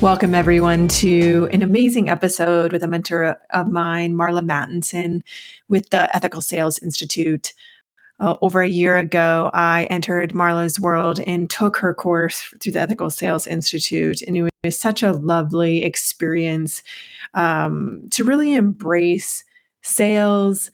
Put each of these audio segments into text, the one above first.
Welcome, everyone, to an amazing episode with a mentor of mine, Marla Mattenson, with the Ethical Sales Institute. Over a year ago, I entered Marla's world and took her course through the Ethical Sales Institute. And it was such a lovely experience to really embrace sales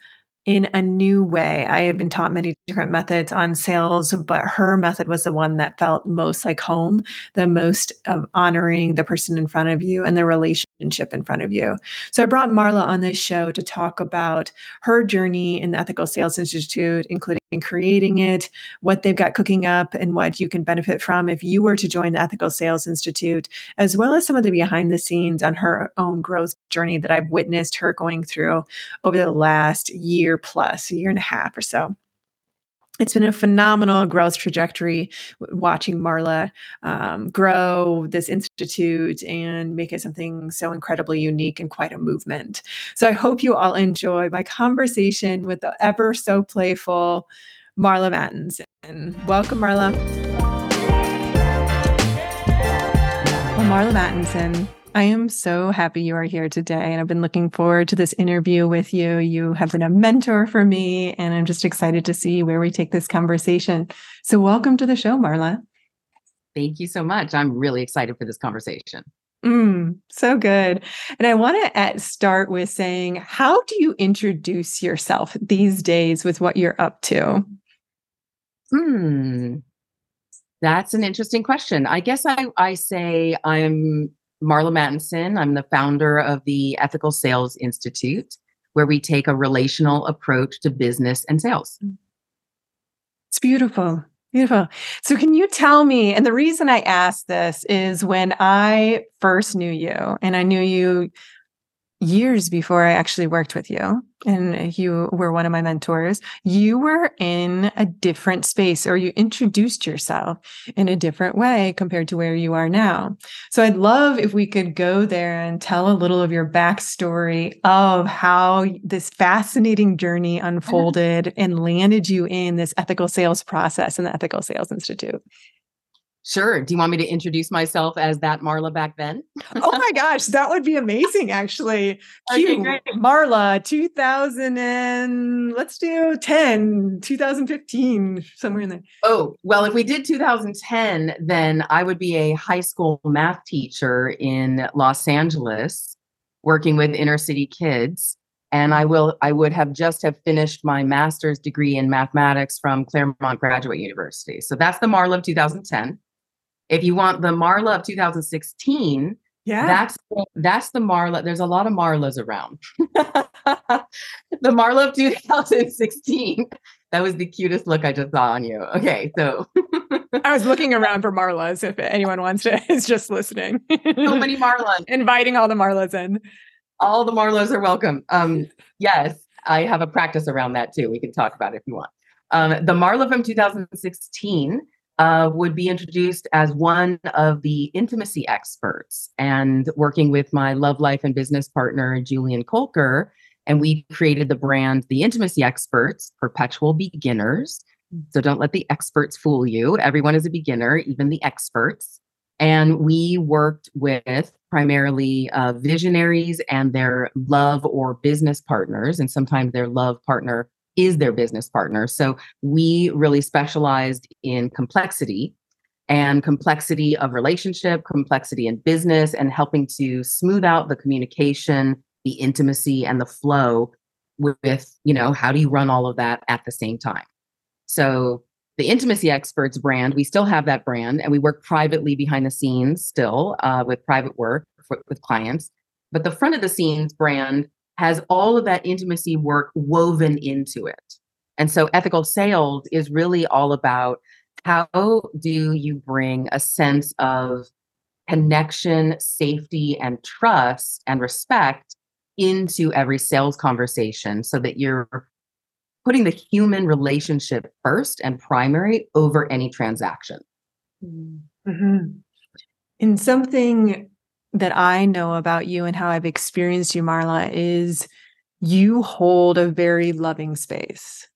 in a new way. I had been taught many different methods on sales, but her method was the one that felt most like home, the most of honoring the person in front of you and the relationship in front of you. So I brought Marla on this show to talk about her journey in the Ethical Sales Institute, including creating it, what they've got cooking up, and what you can benefit from if you were to join the Ethical Sales Institute, as well as some of the behind the scenes on her own growth journey that I've witnessed her going through over the last year plus, a year and a half or so. It's been a phenomenal growth trajectory watching Marla grow this institute and make it something so incredibly unique and quite a movement. So I hope you all enjoy my conversation with the ever so playful Marla Mattenson. Welcome, Marla. Well, Marla Mattenson, I am so happy you are here today, and I've been looking forward to this interview with you. You have been a mentor for me, and I'm just excited to see where we take this conversation. So welcome to the show, Marla. Thank you so much. I'm really excited for this conversation. So good. And I want to start with saying, how do you introduce yourself these days with what you're up to? That's an interesting question. I guess I say I'm Marla Mattenson. I'm the founder of the Ethical Sales Institute, where we take a relational approach to business and sales. It's beautiful. Beautiful. So can you tell me, and the reason I asked this is when I first knew you, and I knew you years before I actually worked with you, and you were one of my mentors, you were in a different space, or you introduced yourself in a different way compared to where you are now. So I'd love if we could go there and tell a little of your backstory of how this fascinating journey unfolded and landed you in this ethical sales process in the Ethical Sales Institute. Sure. Do you want me to introduce myself as that Marla back then? Oh my gosh, that would be amazing, actually. Okay, great. Marla, 2015, somewhere in there. Oh, well, if we did 2010, then I would be a high school math teacher in Los Angeles working with inner city kids. And I would have finished my master's degree in mathematics from Claremont Graduate University. So that's the Marla of 2010. If you want the Marla of 2016, yeah, that's the Marla. There's a lot of Marlas around. The Marla of 2016. That was the cutest look I just saw on you. Okay, so I was looking around for Marlas. If anyone wants to, is just listening. So many Marlas. Inviting all the Marlas in. All the Marlas are welcome. Yes, I have a practice around that too. We can talk about it if you want. The Marla from 2016. Would be introduced as one of the intimacy experts, and working with my love life and business partner, Julian Colker. And we created the brand, The Intimacy Experts, Perpetual Beginners. So don't let the experts fool you. Everyone is a beginner, even the experts. And we worked with primarily visionaries and their love or business partners. And sometimes their love partner is their business partner. So we really specialized in complexity, and complexity of relationship, complexity in business, and helping to smooth out the communication, the intimacy, and the flow with, you know, how do you run all of that at the same time? So the Intimacy Experts brand, we still have that brand, and we work privately behind the scenes still with private work with clients. But the front of the scenes brand has all of that intimacy work woven into it. And so ethical sales is really all about how do you bring a sense of connection, safety, and trust and respect into every sales conversation so that you're putting the human relationship first and primary over any transaction. Mm-hmm. In something that I know about you and how I've experienced you, Marla, is you hold a very loving space,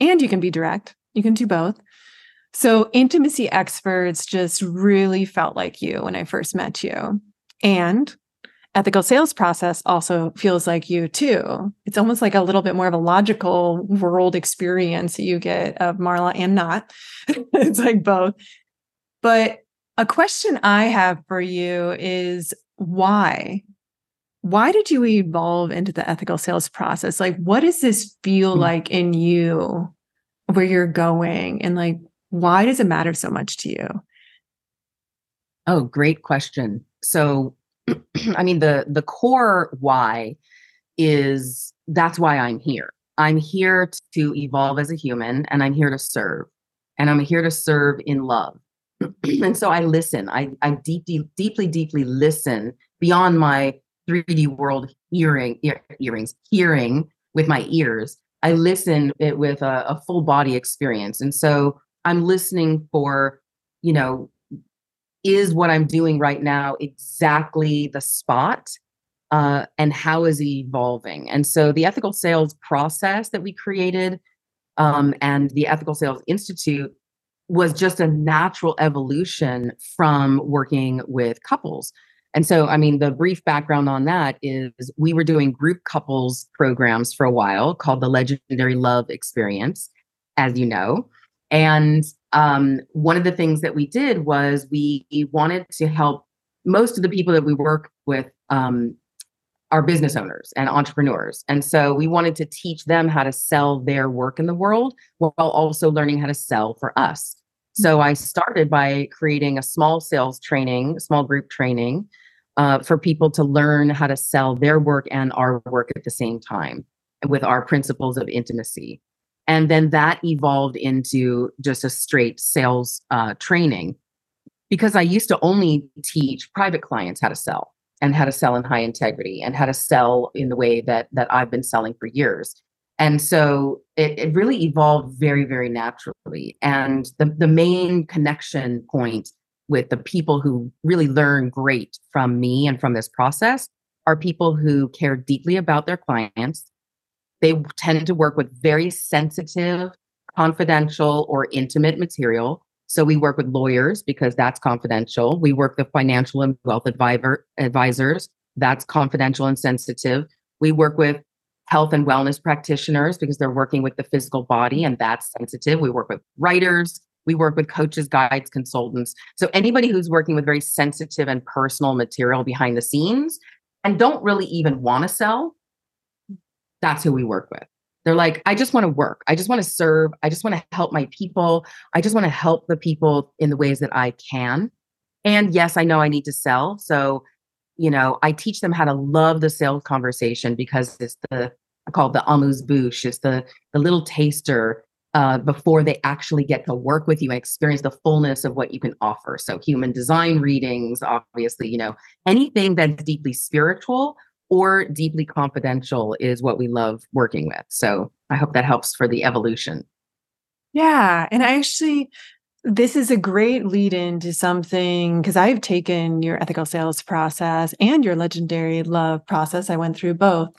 and you can be direct. You can do both. So Intimacy Experts just really felt like you when I first met you. And ethical sales process also feels like you too. It's almost like a little bit more of a logical world experience you get of Marla and not. It's like both. But a question I have for you is why? Why did you evolve into the ethical sales process? Like, what does this feel like in you, where you're going? And like, why does it matter so much to you? Oh, great question. So, I mean, the core why is that's why I'm here. I'm here to evolve as a human, and I'm here to serve. And I'm here to serve in love. And so I listen. I deeply listen beyond my 3D world hearing with my ears. I listen it with a full body experience. And so I'm listening for, you know, is what I'm doing right now exactly the spot? And how is it evolving? And so the ethical sales process that we created and the Ethical Sales Institute was just a natural evolution from working with couples. And so, I mean, the brief background on that is we were doing group couples programs for a while called the Legendary Love Experience, as you know. And one of the things that we did was we wanted to help most of the people that we work with are business owners and entrepreneurs. And so we wanted to teach them how to sell their work in the world while also learning how to sell for us. So I started by creating a small sales training, small group training for people to learn how to sell their work and our work at the same time with our principles of intimacy. And then that evolved into just a straight sales training, because I used to only teach private clients how to sell and how to sell in high integrity and how to sell in the way that I've been selling for years. And so it really evolved very, very naturally. And the main connection point with the people who really learn great from me and from this process are people who care deeply about their clients. They tend to work with very sensitive, confidential, or intimate material. So we work with lawyers because that's confidential. We work with financial and wealth advisors. That's confidential and sensitive. We work with health and wellness practitioners because they're working with the physical body, and that's sensitive. We work with writers. We work with coaches, guides, consultants. So anybody who's working with very sensitive and personal material behind the scenes and don't really even want to sell, that's who we work with. They're like, I just want to work. I just want to serve. I just want to help my people. I just want to help the people in the ways that I can. And yes, I know I need to sell. So, you know, I teach them how to love the sales conversation because it's I call it the amuse-bouche. It's the little taster before they actually get to work with you and experience the fullness of what you can offer. So human design readings, obviously, you know, anything that's deeply spiritual or deeply confidential is what we love working with. So I hope that helps for the evolution. Yeah. And this is a great lead-in to something, because I've taken your ethical sales process and your legendary love process. I went through both.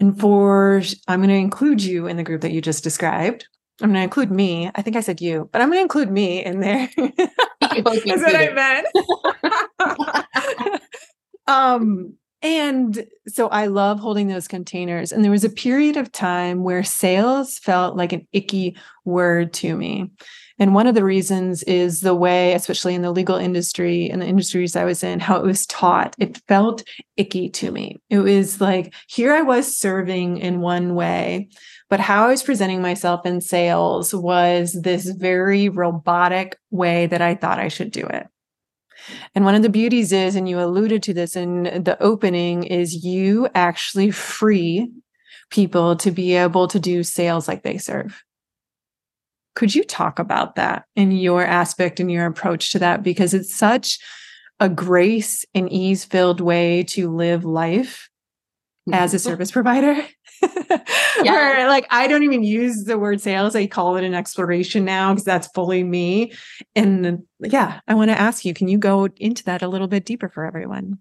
And I'm going to include you in the group that you just described. I'm going to include me. I think I said you, but I'm going to include me in there. That's what I meant. And so I love holding those containers. And there was a period of time where sales felt like an icky word to me. And one of the reasons is the way, especially in the legal industry and the industries I was in, how it was taught. It felt icky to me. It was like, here I was serving in one way, but how I was presenting myself in sales was this very robotic way that I thought I should do it. And one of the beauties is, and you alluded to this in the opening, is you actually free people to be able to do sales like they serve. Could you talk about that in your aspect and your approach to that? Because it's such a grace and ease-filled way to live life as a service provider. Yeah. Or like, I don't even use the word sales. I call it an exploration now because that's fully me. And yeah, I want to ask you, can you go into that a little bit deeper for everyone?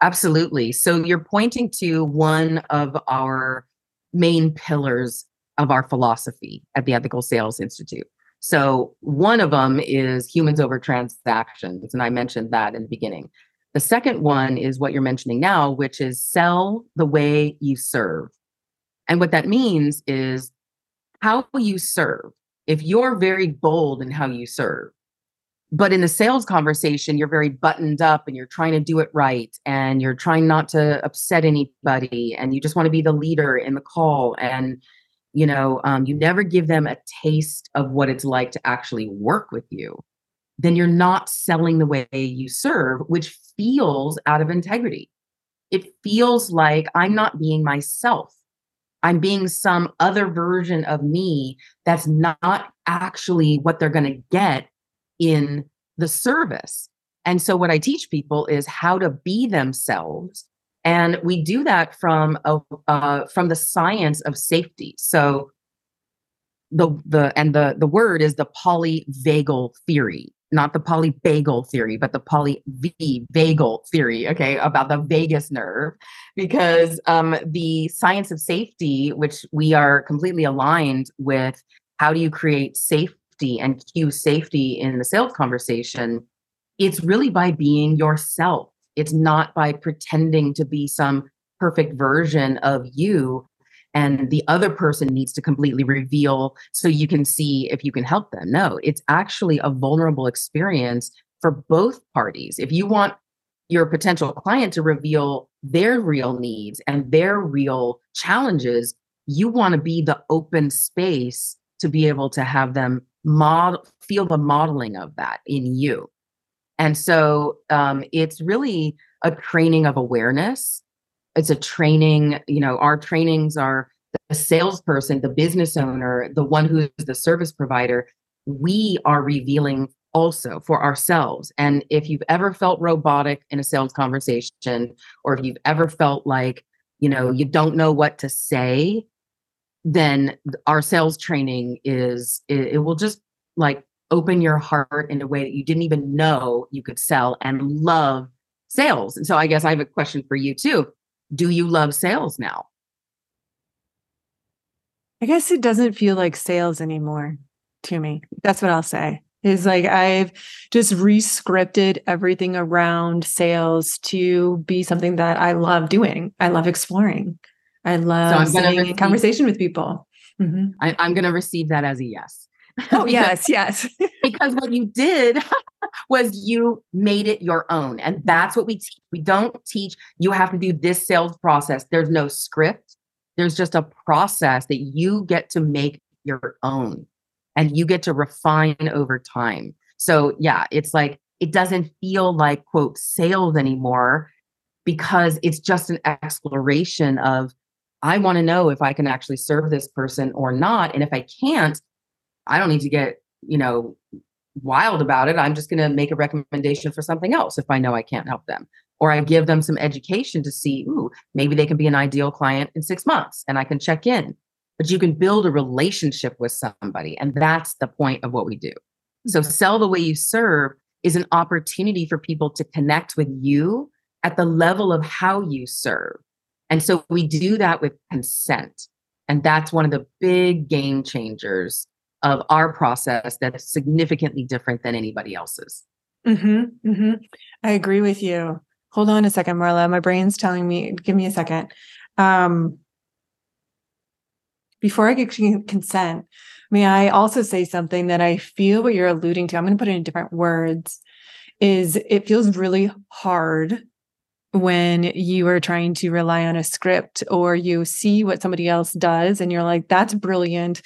Absolutely. So you're pointing to one of our main pillars of our philosophy at the Ethical Sales Institute. So one of them is humans over transactions. And I mentioned that in the beginning. The second one is what you're mentioning now, which is sell the way you serve. And what that means is how you serve. If you're very bold in how you serve, but in the sales conversation, you're very buttoned up and you're trying to do it right and you're trying not to upset anybody and you just want to be the leader in the call and, you know, you never give them a taste of what it's like to actually work with you, then you're not selling the way you serve, which feels out of integrity. It feels like I'm not being myself. I'm being some other version of me that's not actually what they're going to get in the service. And so what I teach people is how to be themselves. And we do that from the science of safety. So the word is the polyvagal theory, not the polyvagal theory, but the polyvagal theory, okay, about the vagus nerve, because the science of safety, which we are completely aligned with, how do you create safety and cue safety in the sales conversation? It's really by being yourself. It's not by pretending to be some perfect version of you, and the other person needs to completely reveal so you can see if you can help them. No, it's actually a vulnerable experience for both parties. If you want your potential client to reveal their real needs and their real challenges, you want to be the open space to be able to have them feel the modeling of that in you. And so it's really a training of awareness. It's a training, you know, our trainings are the salesperson, the business owner, the one who is the service provider. We are revealing also for ourselves. And if you've ever felt robotic in a sales conversation, or if you've ever felt like, you know, you don't know what to say, then our sales training is, it will just like open your heart in a way that you didn't even know you could sell and love sales. And so I guess I have a question for you too. Do you love sales now? I guess it doesn't feel like sales anymore to me. That's what I'll say. It's like I've just re-scripted everything around sales to be something that I love doing. I love exploring. I love being in conversation with people. Mm-hmm. I'm going to receive that as a yes. Oh, because, yes. Because what you did was you made it your own. And that's what we teach. We don't teach you have to do this sales process. There's no script. There's just a process that you get to make your own and you get to refine over time. So yeah, it's like, it doesn't feel like quote sales anymore because it's just an exploration of, I want to know if I can actually serve this person or not. And if I can't, I don't need to get, you know, wild about it. I'm just going to make a recommendation for something else if I know I can't help them. Or I give them some education to see, ooh, maybe they can be an ideal client in 6 months and I can check in. But you can build a relationship with somebody. And that's the point of what we do. So sell the way you serve is an opportunity for people to connect with you at the level of how you serve. And so we do that with consent. And that's one of the big game changers of our process that's significantly different than anybody else's. Mm-hmm, mm-hmm. I agree with you. Hold on a second, Marla. My brain's telling me, give me a second. Before I get consent, may I also say something that I feel what you're alluding to? I'm going to put it in different words. Is it feels really hard when you are trying to rely on a script or you see what somebody else does and you're like, that's brilliant.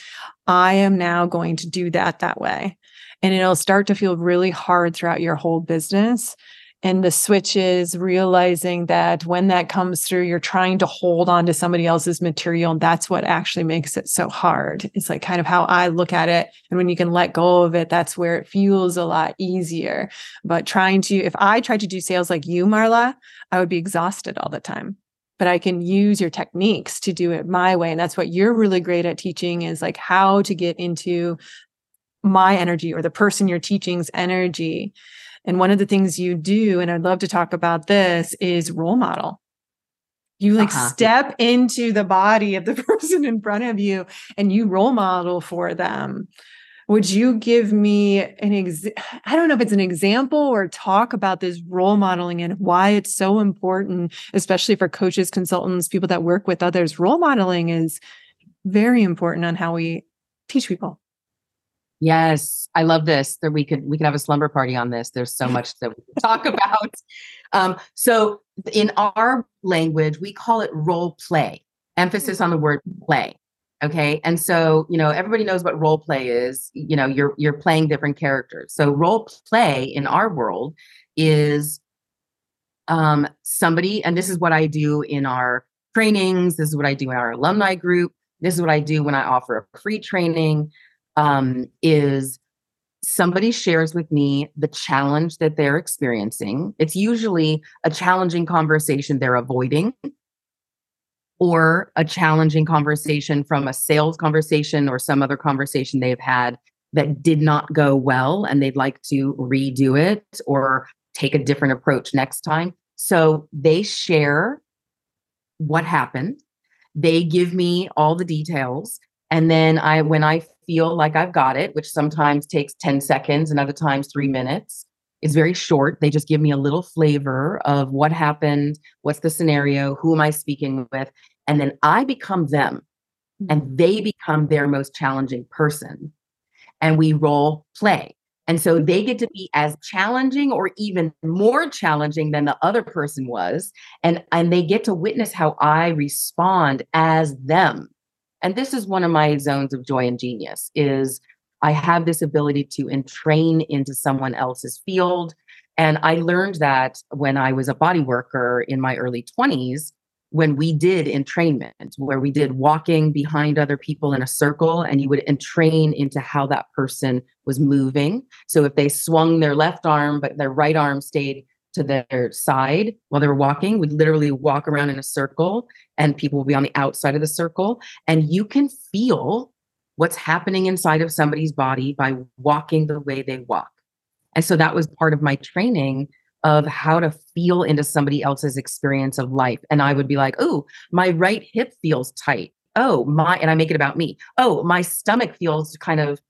I am now going to do that way. And it'll start to feel really hard throughout your whole business. And the switch is realizing that when that comes through, you're trying to hold on to somebody else's material. And that's what actually makes it so hard. It's like kind of how I look at it. And when you can let go of it, that's where it feels a lot easier. But if I tried to do sales like you, Marla, I would be exhausted all the time. But I can use your techniques to do it my way. And that's what you're really great at teaching is like how to get into my energy or the person you're teaching's energy. And one of the things you do, and I'd love to talk about this, is role model. You step into the body of the person in front of you and you role model for them. Would you give me I don't know if it's an example or talk about this role modeling and why it's so important, especially for coaches, consultants, people that work with others? Role modeling is very important on how we teach people. Yes, I love this. That we could have a slumber party on this. There's so much that we can talk about. So in our language, we call it role play. Emphasis on the word play. Okay. And so, everybody knows what role play is. You're playing different characters. So role play in our world is somebody, and this is what I do in our trainings. This is what I do in our alumni group. This is what I do when I offer a free training, is somebody shares with me the challenge that they're experiencing. It's usually a challenging conversation they're avoiding, or a challenging conversation from a sales conversation or some other conversation they've had that did not go well, and they'd like to redo it or take a different approach next time. So they share what happened. They give me all the details. And then when I feel like I've got it, which sometimes takes 10 seconds and other times 3 minutes, it's very short. They just give me a little flavor of what happened, what's the scenario, who am I speaking with? And then I become them, and they become their most challenging person. And we role play. And so they get to be as challenging or even more challenging than the other person was. And they get to witness how I respond as them. And this is one of my zones of joy and genius, is I have this ability to entrain into someone else's field. And I learned that when I was a body worker in my early 20s, when we did entrainment, where we did walking behind other people in a circle, and you would entrain into how that person was moving. So if they swung their left arm, but their right arm stayed to their side while they were walking, we'd literally walk around in a circle, and people would be on the outside of the circle. And you can feel what's happening inside of somebody's body by walking the way they walk. And so that was part of my training of how to feel into somebody else's experience of life. And I would be like, oh, my right hip feels tight. And I make it about me. Oh, my stomach feels kind of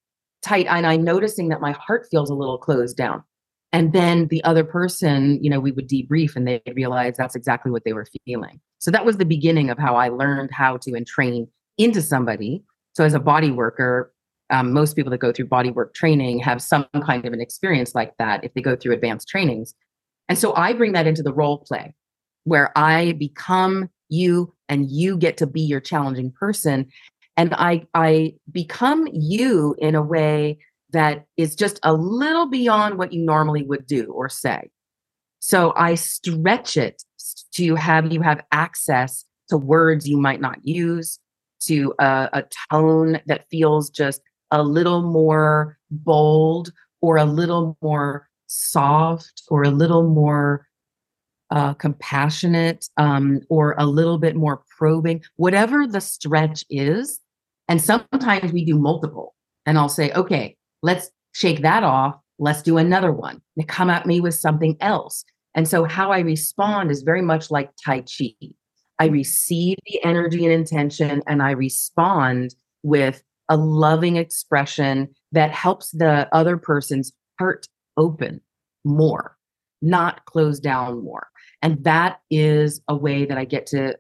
tight. And I'm noticing that my heart feels a little closed down. And then the other person, we would debrief, and they realized that's exactly what they were feeling. So that was the beginning of how I learned how to entrain into somebody. So as a body worker, most people that go through body work training have some kind of an experience like that if they go through advanced trainings. And so I bring that into the role play, where I become you and you get to be your challenging person. And I become you in a way that is just a little beyond what you normally would do or say. So I stretch it to have you have access to words you might not use, to a tone that feels just a little more bold or a little more soft or a little more compassionate or a little bit more probing, whatever the stretch is. And sometimes we do multiple, and I'll say, okay, let's shake that off. Let's do another one. They come at me with something else. And so how I respond is very much like Tai Chi. I receive the energy and intention, and I respond with a loving expression that helps the other person's heart open more, not close down more. And that is a way that I get to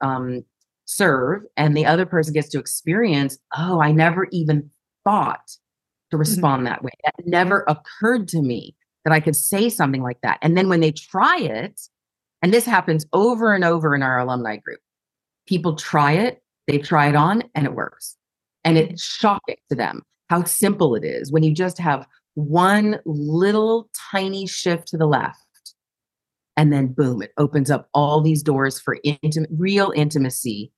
serve, and the other person gets to experience, oh, I never even thought to respond that way. That never occurred to me that I could say something like that. And then when they try it, and this happens over and over in our alumni group, people try it, they try it on, and it works. And it's shocking to them how simple it is when you just have one little tiny shift to the left. And then boom, it opens up all these doors for real intimacy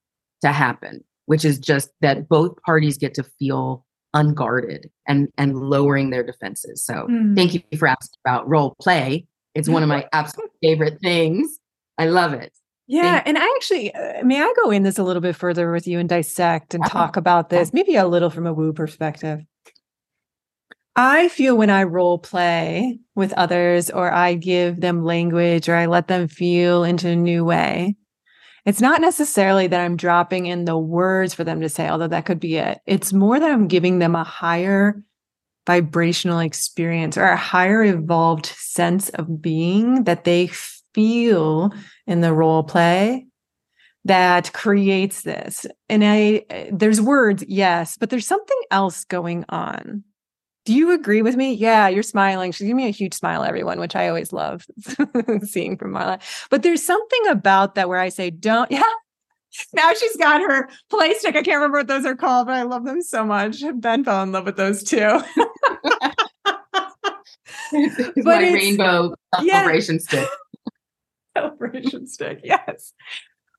to happen, which is just that both parties get to feel unguarded and lowering their defenses. So thank you for asking about role play. It's one of my absolute favorite things. I love it. Yeah. And I actually, may I go in this a little bit further with you and dissect and talk about this, maybe a little from a woo perspective? I feel when I role play with others, or I give them language, or I let them feel into a new way, it's not necessarily that I'm dropping in the words for them to say, although that could be it. It's more that I'm giving them a higher vibrational experience or a higher evolved sense of being that they feel in the role play that creates this. And there's words, yes, but there's something else going on. Do you agree with me? Yeah, you're smiling. She's giving me a huge smile, everyone, which I always love seeing from Marla. But there's something about that where I say, don't, yeah. Now she's got her play stick. I can't remember what those are called, but I love them so much. Ben fell in love with those too. It's my rainbow celebration stick. Celebration stick, yes.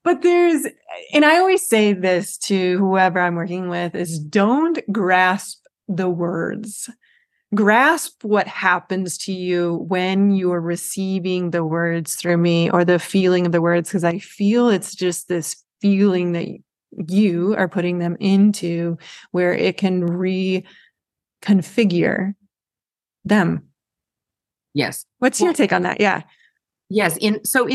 But there's, and I always say this to whoever I'm working with, is don't grasp the words. Grasp what happens to you when you are receiving the words through me or the feeling of the words, because I feel it's just this feeling that you are putting them into where it can reconfigure them. Yes. What's your take on that? Yeah. Yes. So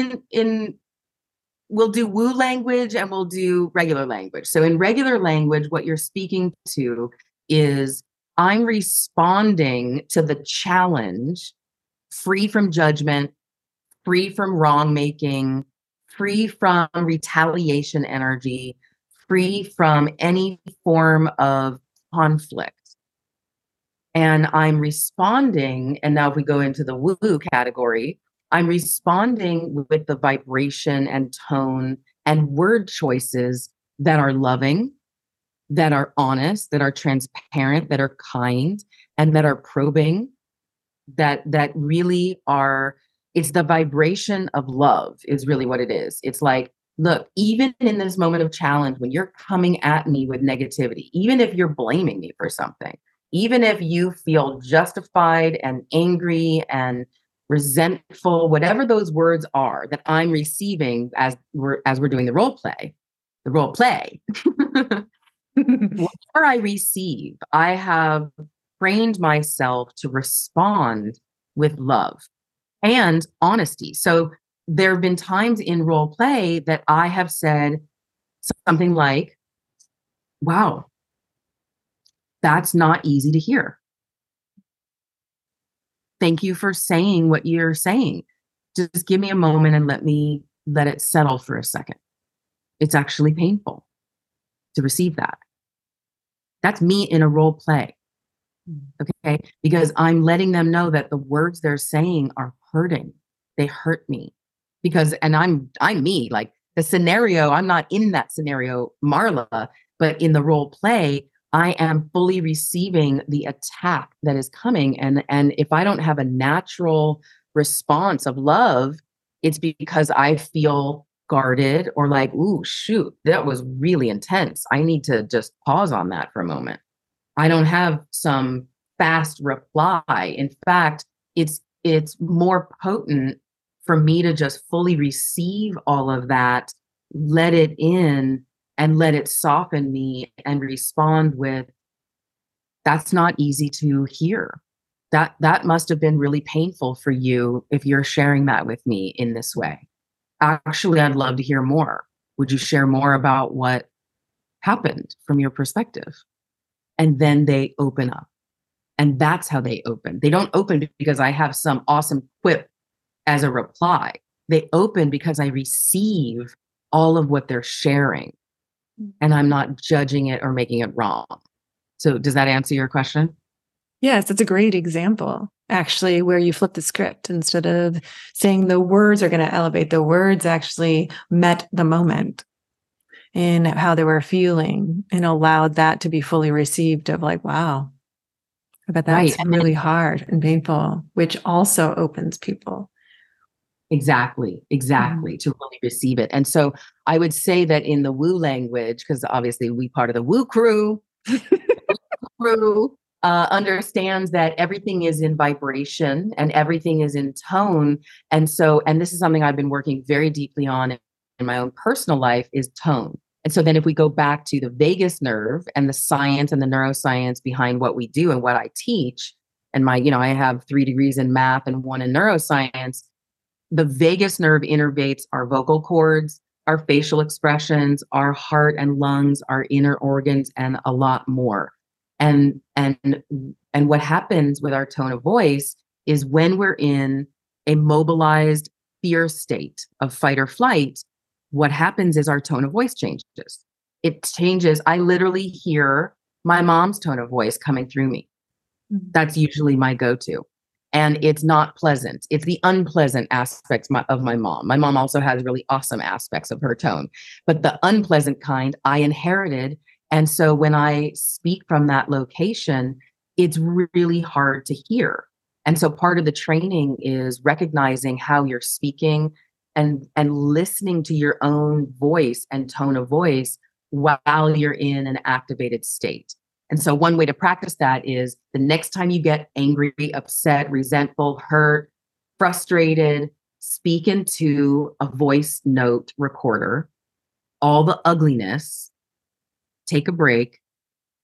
we'll do woo language and we'll do regular language. So in regular language, what you're speaking to is I'm responding to the challenge, free from judgment, free from wrong making, free from retaliation energy, free from any form of conflict. And I'm responding, and now if we go into the woo category, I'm responding with the vibration and tone and word choices that are loving, that are honest, that are transparent, that are kind, and that are probing, that really are, it's the vibration of love is really what it is. It's like, look, even in this moment of challenge, when you're coming at me with negativity, even if you're blaming me for something, even if you feel justified and angry and resentful, whatever those words are that I'm receiving as we're doing the role play, Whenever I receive, I have trained myself to respond with love and honesty. So there have been times in role play that I have said something like, wow, that's not easy to hear. Thank you for saying what you're saying. Just give me a moment and let it settle for a second. It's actually painful to receive that. That's me in a role play, okay? Because I'm letting them know that the words they're saying are hurting. They hurt me because, and I'm me, like the scenario, I'm not in that scenario, Marla, but in the role play, I am fully receiving the attack that is coming. And if I don't have a natural response of love, it's because I feel guarded or like, ooh, shoot, that was really intense. I need to just pause on that for a moment. I don't have some fast reply. In fact, it's more potent for me to just fully receive all of that, let it in and let it soften me and respond with, that's not easy to hear. That must have been really painful for you if you're sharing that with me in this way. Actually, I'd love to hear more. Would you share more about what happened from your perspective? And then they open up. And that's how they open. They don't open because I have some awesome quip as a reply. They open because I receive all of what they're sharing. And I'm not judging it or making it wrong. So does that answer your question? Yes, that's a great example. Actually, where you flip the script instead of saying the words are going to elevate, the words actually met the moment and how they were feeling and allowed that to be fully received of like, wow, I bet that's right. Really hard and painful, which also opens people. Exactly. Mm-hmm. To really receive it. And so I would say that in the woo language, because obviously we part of the woo crew, understands that everything is in vibration and everything is in tone. And so, and this is something I've been working very deeply on in my own personal life is tone. And so then if we go back to the vagus nerve and the science and the neuroscience behind what we do and what I teach and my, I have 3 degrees in math and 1 in neuroscience, the vagus nerve innervates our vocal cords, our facial expressions, our heart and lungs, our inner organs, and a lot more. And And what happens with our tone of voice is when we're in a mobilized fear state of fight or flight, what happens is our tone of voice changes. It changes. I literally hear my mom's tone of voice coming through me. That's usually my go-to. And it's not pleasant. It's the unpleasant aspects of my mom. My mom also has really awesome aspects of her tone, but the unpleasant kind I inherited. And so when I speak from that location, it's really hard to hear. And so part of the training is recognizing how you're speaking and listening to your own voice and tone of voice while you're in an activated state. And so one way to practice that is the next time you get angry, upset, resentful, hurt, frustrated, speak into a voice note recorder, all the ugliness, take a break,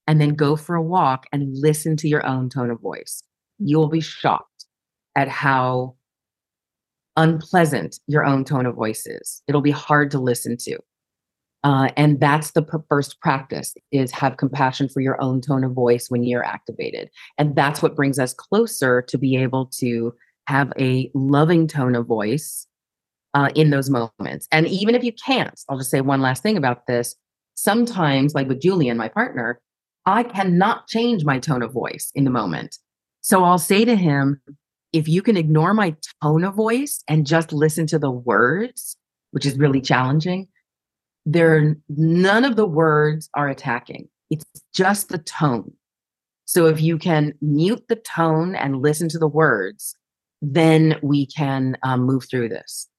and then go for a walk and listen to your own tone of voice. You will be shocked at how unpleasant your own tone of voice is. It'll be hard to listen to. And that's the first practice, is have compassion for your own tone of voice when you're activated. And that's what brings us closer to be able to have a loving tone of voice in those moments. And even if you can't, I'll just say one last thing about this. Sometimes, like with Julian, my partner, I cannot change my tone of voice in the moment. So I'll say to him, if you can ignore my tone of voice and just listen to the words, which is really challenging, none of the words are attacking. It's just the tone. So if you can mute the tone and listen to the words, then we can move through this,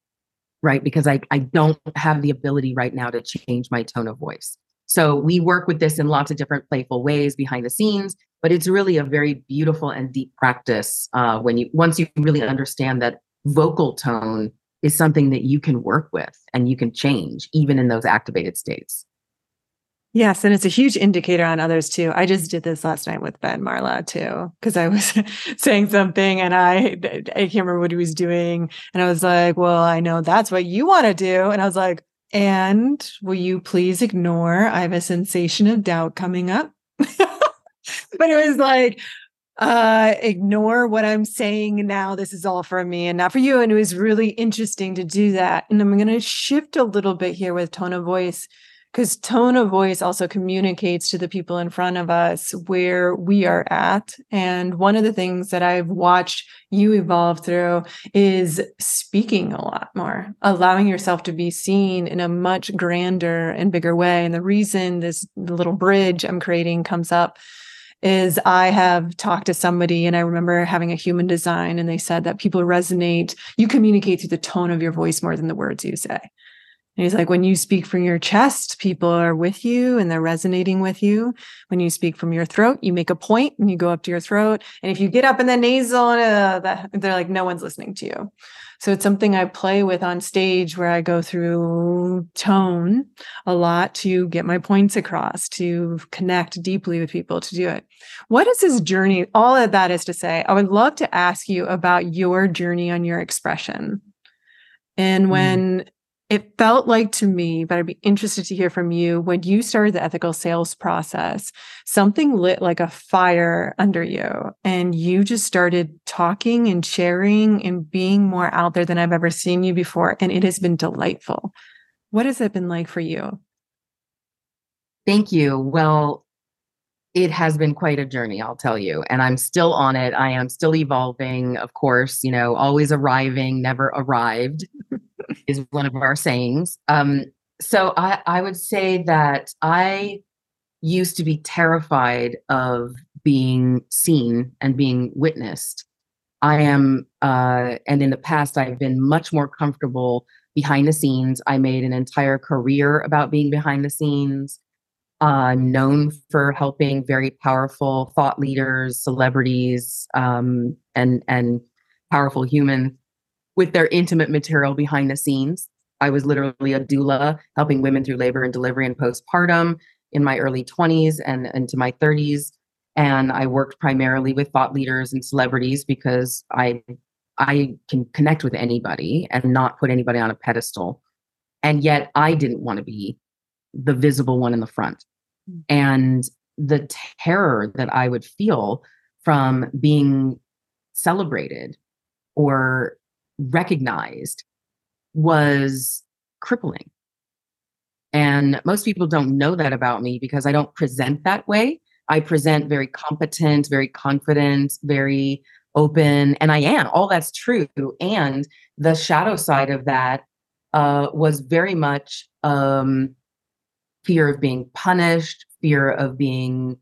right? Because I don't have the ability right now to change my tone of voice. So we work with this in lots of different playful ways behind the scenes, but it's really a very beautiful and deep practice once you really understand that vocal tone is something that you can work with and you can change even in those activated states. Yes. And it's a huge indicator on others too. I just did this last night with Ben, Marla, too, because I was saying something and I can't remember what he was doing. And I was like, well, I know that's what you want to do. And I was like, and will you please ignore, I have a sensation of doubt coming up. But it was like, ignore what I'm saying now. This is all for me and not for you. And it was really interesting to do that. And I'm going to shift a little bit here with tone of voice, because tone of voice also communicates to the people in front of us where we are at. And one of the things that I've watched you evolve through is speaking a lot more, allowing yourself to be seen in a much grander and bigger way. And the reason this little bridge I'm creating comes up is I have talked to somebody and I remember having a human design, and they said that people resonate, you communicate through the tone of your voice more than the words you say. And he's like, when you speak from your chest, people are with you and they're resonating with you. When you speak from your throat, you make a point and you go up to your throat. And if you get up in the nasal, they're like, no one's listening to you. So it's something I play with on stage, where I go through tone a lot to get my points across, to connect deeply with people, to do it. What is this journey? All of that is to say, I would love to ask you about your journey on your expression. And when it felt like to me, but I'd be interested to hear from you, when you started the ethical sales process, something lit like a fire under you, and you just started talking and sharing and being more out there than I've ever seen you before. And it has been delightful. What has it been like for you? Thank you. Well, it has been quite a journey, I'll tell you. And I'm still on it. I am still evolving, of course, always arriving, never arrived is one of our sayings. So I would say that I used to be terrified of being seen and being witnessed. I am, and in the past, I've been much more comfortable behind the scenes. I made an entire career about being behind the scenes. I'm known for helping very powerful thought leaders, celebrities, and powerful humans with their intimate material behind the scenes. I was literally a doula helping women through labor and delivery and postpartum in my early 20s and into my 30s. And I worked primarily with thought leaders and celebrities because I can connect with anybody and not put anybody on a pedestal. And yet I didn't want to be the visible one in the front. And the terror that I would feel from being celebrated or recognized was crippling. And most people don't know that about me because I don't present that way. I present very competent, very confident, very open, and I am. All that's true. And the shadow side of that was very much fear of being punished, fear of being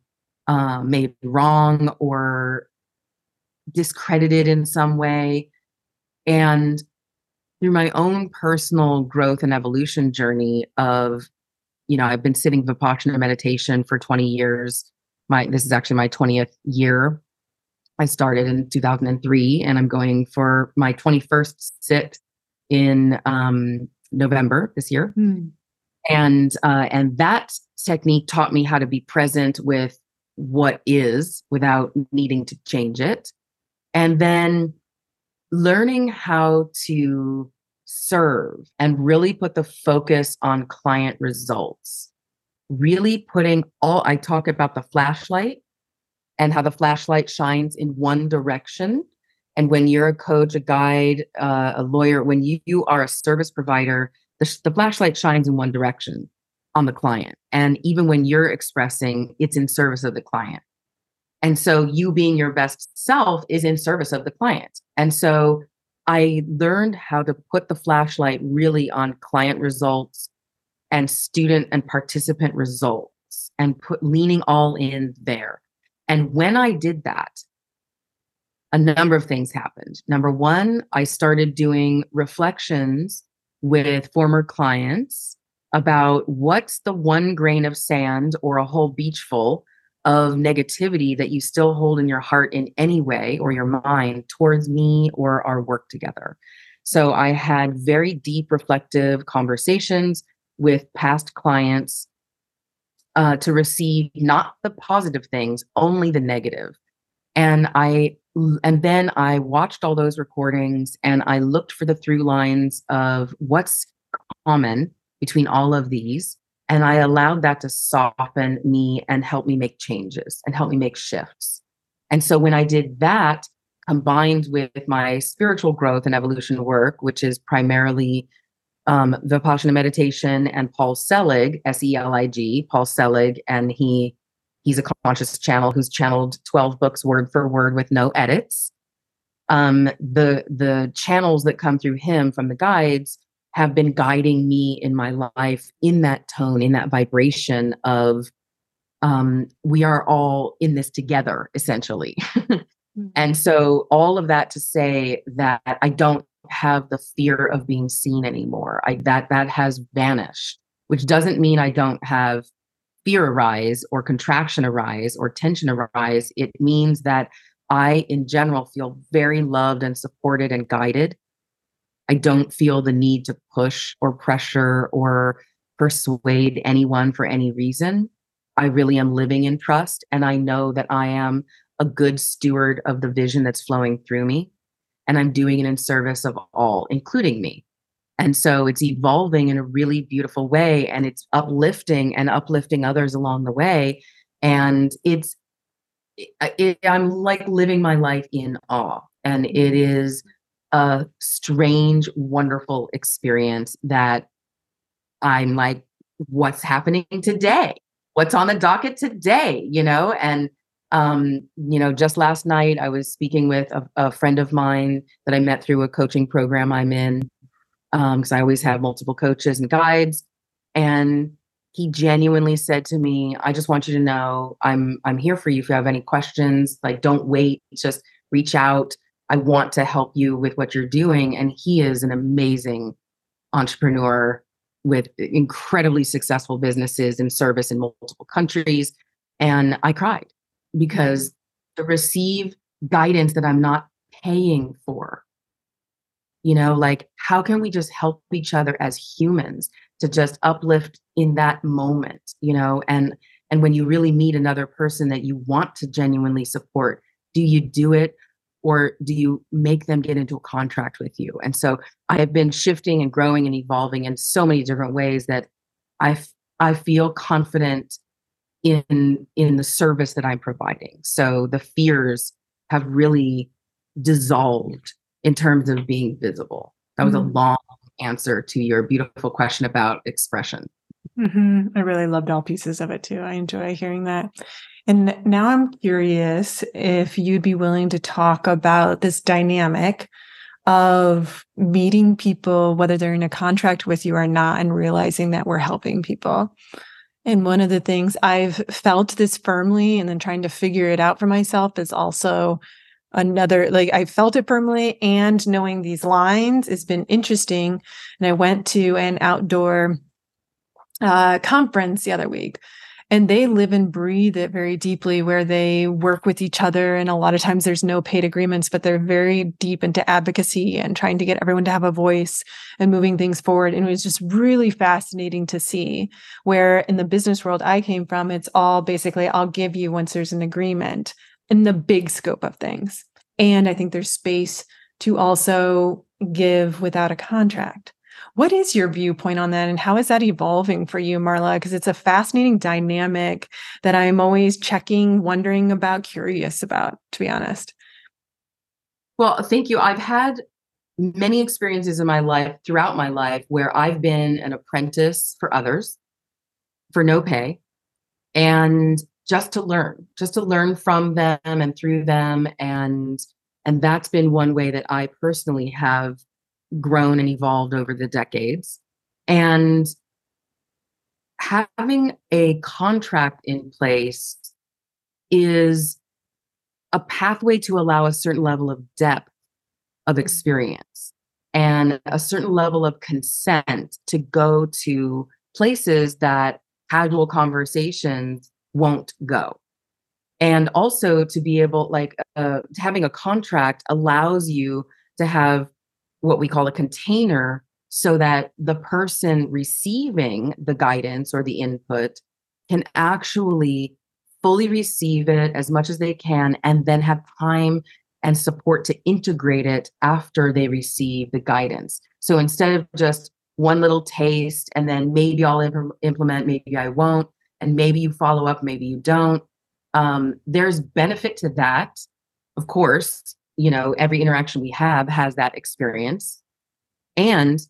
made wrong or discredited in some way. And through my own personal growth and evolution journey of, you know, I've been sitting Vipassana meditation for 20 years. This is actually my 20th year. I started in 2003 and I'm going for my 21st sit in November this year. And that technique taught me how to be present with what is without needing to change it. And then learning how to serve and really put the focus on client results, really putting all, I talk about the flashlight and how the flashlight shines in one direction. And when you're a coach, a guide, a lawyer, when you are a service provider, the flashlight shines in one direction on the client. And even when you're expressing, it's in service of the client. And so you being your best self is in service of the client. And so I learned how to put the flashlight really on client results and student and participant results and leaning all in there. And when I did that, a number of things happened. Number one, I started doing reflections with former clients about what's the one grain of sand or a whole beach full of negativity that you still hold in your heart in any way or your mind towards me or our work together. So I had very deep reflective conversations with past clients to receive not the positive things, only the negative. And then I watched all those recordings and I looked for the through lines of what's common between all of these. And I allowed that to soften me and help me make changes and help me make shifts. And so when I did that, combined with my spiritual growth and evolution work, which is primarily Vipassana meditation and Paul Selig, S-E-L-I-G, Paul Selig, and he's a conscious channel who's channeled 12 books word for word with no edits. The channels that come through him from the guides have been guiding me in my life in that tone, in that vibration of we are all in this together, essentially. And so all of that to say that I don't have the fear of being seen anymore. That has vanished, which doesn't mean I don't have fear arise or contraction arise or tension arise. It means that I, in general, feel very loved and supported and guided. I don't feel the need to push or pressure or persuade anyone for any reason. I really am living in trust, and I know that I am a good steward of the vision that's flowing through me, and I'm doing it in service of all, including me. And so it's evolving in a really beautiful way, and it's uplifting and uplifting others along the way. And I'm like living my life in awe, and it is a strange, wonderful experience that I'm like, what's happening today? What's on the docket today? You know, and, you know, just last night I was speaking with a friend of mine that I met through a coaching program I'm in. 'Cause I always have multiple coaches and guides. And he genuinely said to me, I just want you to know, I'm here for you. If you have any questions, like, don't wait, just reach out. I want to help you with what you're doing. And he is an amazing entrepreneur with incredibly successful businesses and service in multiple countries. And I cried because to receive guidance that I'm not paying for, you know, like, how can we just help each other as humans to just uplift in that moment, you know, and when you really meet another person that you want to genuinely support, do you do it? Or do you make them get into a contract with you? And so I have been shifting and growing and evolving in so many different ways that I feel confident in the service that I'm providing. So the fears have really dissolved in terms of being visible. That was a long answer to your beautiful question about expression. I really loved all pieces of it too. I enjoy hearing that. And now I'm curious if you'd be willing to talk about this dynamic of meeting people, whether they're in a contract with you or not, and realizing that we're helping people. And one of the things I've felt this firmly and then trying to figure it out for myself is also another, like I felt it firmly and knowing these lines has been interesting. And I went to an outdoor conference the other week, and they live and breathe it very deeply, where they work with each other. And a lot of times there's no paid agreements, but they're very deep into advocacy and trying to get everyone to have a voice and moving things forward. And it was just really fascinating to see, where in the business world I came from, it's all basically I'll give you once there's an agreement in the big scope of things. And I think there's space to also give without a contract. What is your viewpoint on that? And how is that evolving for you, Marla? Because it's a fascinating dynamic that I'm always checking, wondering about, curious about, to be honest. Well, thank you. I've had many experiences in my life, throughout my life, where I've been an apprentice for others for no pay, and just to learn from them and through them. And that's been one way that I personally have grown and evolved over the decades. And having a contract in place is a pathway to allow a certain level of depth of experience and a certain level of consent to go to places that casual conversations won't go. And also to be able, like, having a contract allows you to have what we call a container, so that the person receiving the guidance or the input can actually fully receive it as much as they can, and then have time and support to integrate it after they receive the guidance. So instead of just one little taste, and then maybe I'll implement, maybe I won't, and maybe you follow up, maybe you don't. There's benefit to that, of course. You know, every interaction we have has that experience. And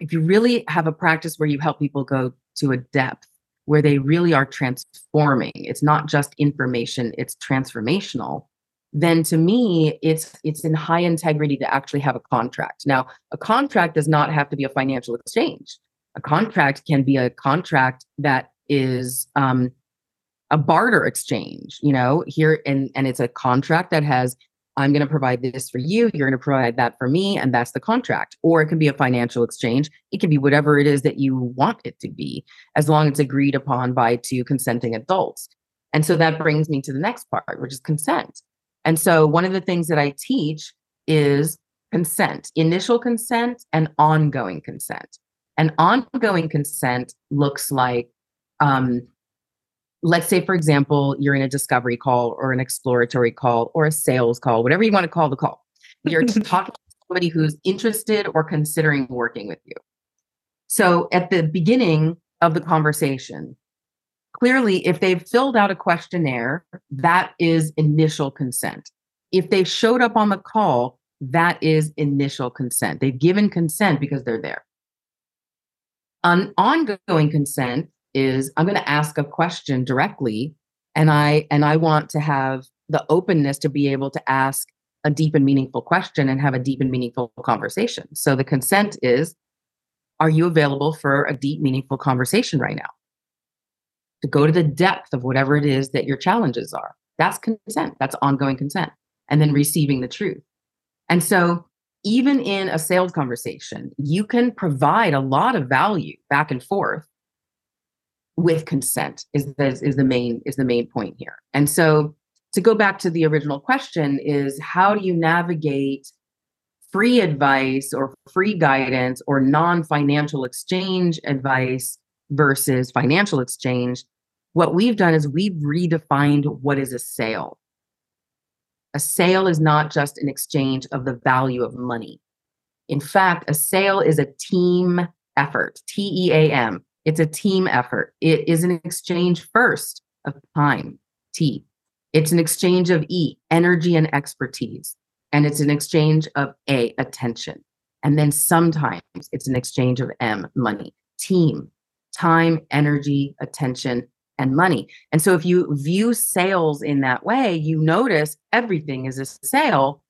if you really have a practice where you help people go to a depth where they really are transforming, it's not just information, it's transformational, then to me, it's in high integrity to actually have a contract. Now, a contract does not have to be a financial exchange. A contract can be a contract that is a barter exchange, you know, here. And it's a contract that has, I'm going to provide this for you, you're going to provide that for me, and that's the contract. Or it can be a financial exchange. It can be whatever it is that you want it to be, as long as it's agreed upon by two consenting adults. And so that brings me to the next part, which is consent. And so one of the things that I teach is consent, initial consent and ongoing consent. And ongoing consent looks like, let's say, for example, you're in a discovery call or an exploratory call or a sales call, whatever you want to call the call. You're talking to somebody who's interested or considering working with you. So at the beginning of the conversation, clearly, if they've filled out a questionnaire, that is initial consent. If they showed up on the call, that is initial consent. They've given consent because they're there. An ongoing consent is, I'm going to ask a question directly, and I want to have the openness to be able to ask a deep and meaningful question and have a deep and meaningful conversation. So the consent is, are you available for a deep, meaningful conversation right now? To go to the depth of whatever it is that your challenges are. That's consent. That's ongoing consent. And then receiving the truth. And so even in a sales conversation, you can provide a lot of value back and forth with consent is the main point here. And so to go back to the original question is, how do you navigate free advice or free guidance or non-financial exchange advice versus financial exchange? What we've done is we've redefined what is a sale. A sale is not just an exchange of the value of money. In fact, a sale is a team effort, T-E-A-M. It's a team effort. It is an exchange first of time, T. It's an exchange of E, energy and expertise. And it's an exchange of A, attention. And then sometimes it's an exchange of M, money, team, time, energy, attention, and money. And so if you view sales in that way, you notice everything is a sale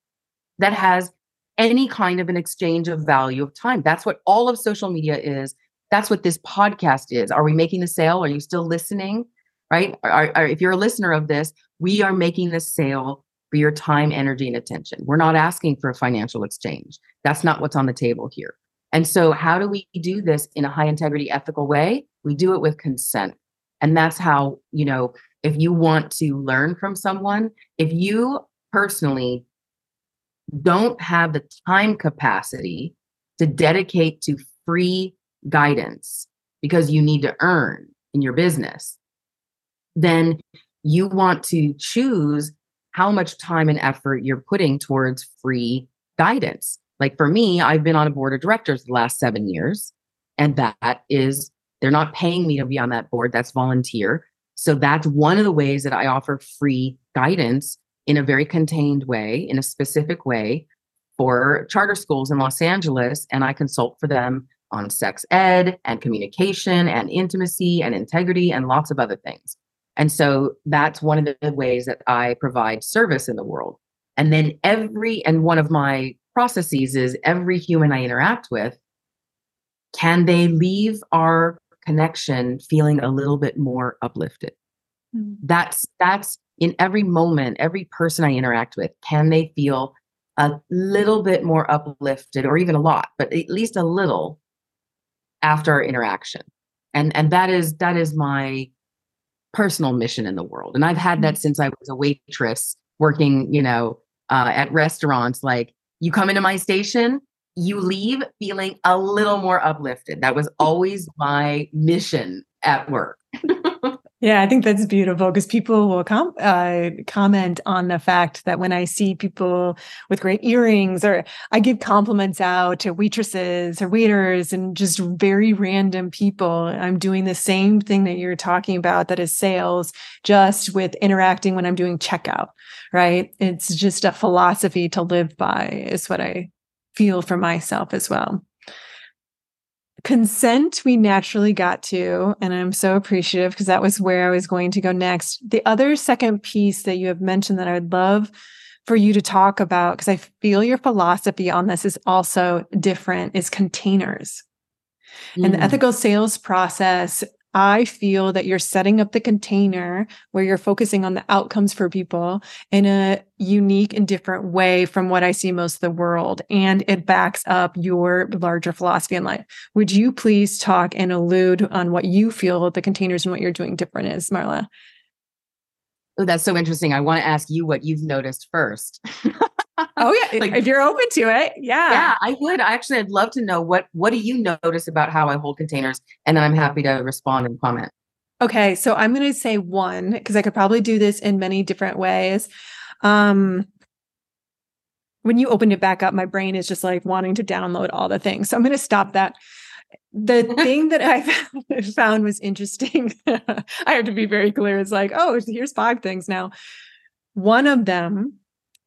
that has any kind of an exchange of value of time. That's what all of social media is. That's what this podcast is. Are we making a sale? Are you still listening? Right? If you're a listener of this, we are making a sale for your time, energy, and attention. We're not asking for a financial exchange. That's not what's on the table here. And so how do we do this in a high integrity, ethical way? We do it with consent. And that's how, you know, if you want to learn from someone, if you personally don't have the time capacity to dedicate to free guidance because you need to earn in your business, then you want to choose how much time and effort you're putting towards free guidance. Like for me, I've been on a board of directors the last 7 years, and that is, they're not paying me to be on that board. That's volunteer. So that's one of the ways that I offer free guidance in a very contained way, in a specific way for charter schools in Los Angeles. And I consult for them on sex ed and communication and intimacy and integrity and lots of other things. And so that's one of the ways that I provide service in the world. And then one of my processes is every human I interact with, can they leave our connection feeling a little bit more uplifted? Mm. That's in every moment, every person I interact with, can they feel a little bit more uplifted, or even a lot, but at least a little after our interaction? And that is my personal mission in the world. And I've had that since I was a waitress working, at restaurants. Like, you come into my station, you leave feeling a little more uplifted. That was always my mission at work. Yeah, I think that's beautiful, because people will comment on the fact that when I see people with great earrings, or I give compliments out to waitresses or waiters and just very random people, I'm doing the same thing that you're talking about, that is sales, just with interacting when I'm doing checkout, right? It's just a philosophy to live by, is what I feel for myself as well. Consent, we naturally got to, and I'm so appreciative, because that was where I was going to go next. The other second piece that you have mentioned that I would love for you to talk about, because I feel your philosophy on this is also different, is containers. Mm. And the ethical sales process, I feel that you're setting up the container where you're focusing on the outcomes for people in a unique and different way from what I see most of the world. And it backs up your larger philosophy in life. Would you please talk and allude on what you feel the containers and what you're doing different is, Marla? Oh, that's so interesting. I want to ask you what you've noticed first. Oh, yeah. Like, if you're open to it. Yeah. Yeah, I would. I'd love to know what do you notice about how I hold containers? And then I'm happy to respond and comment. Okay. So I'm going to say one, because I could probably do this in many different ways. When you opened it back up, my brain is just like wanting to download all the things. So I'm going to stop that. The thing that I found was interesting. I have to be very clear. It's like, oh, here's 5 things now. One of them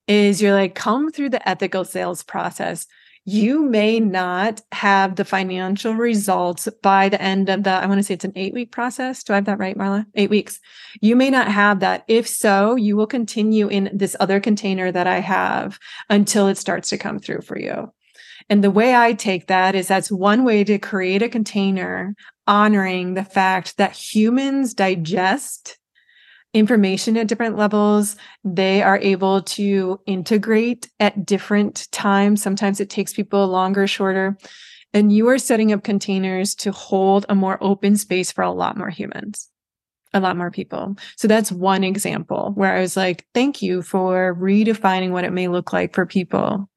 is, you're like, come through the ethical sales process. You may not have the financial results by the end of I want to say it's an 8-week process. Do I have that right, Marla? 8 weeks. You may not have that. If so, you will continue in this other container that I have until it starts to come through for you. And the way I take that is, that's one way to create a container, honoring the fact that humans digest information at different levels. They are able to integrate at different times. Sometimes it takes people longer, shorter. And you are setting up containers to hold a more open space for a lot more humans, a lot more people. So that's one example where I was like, thank you for redefining what it may look like for people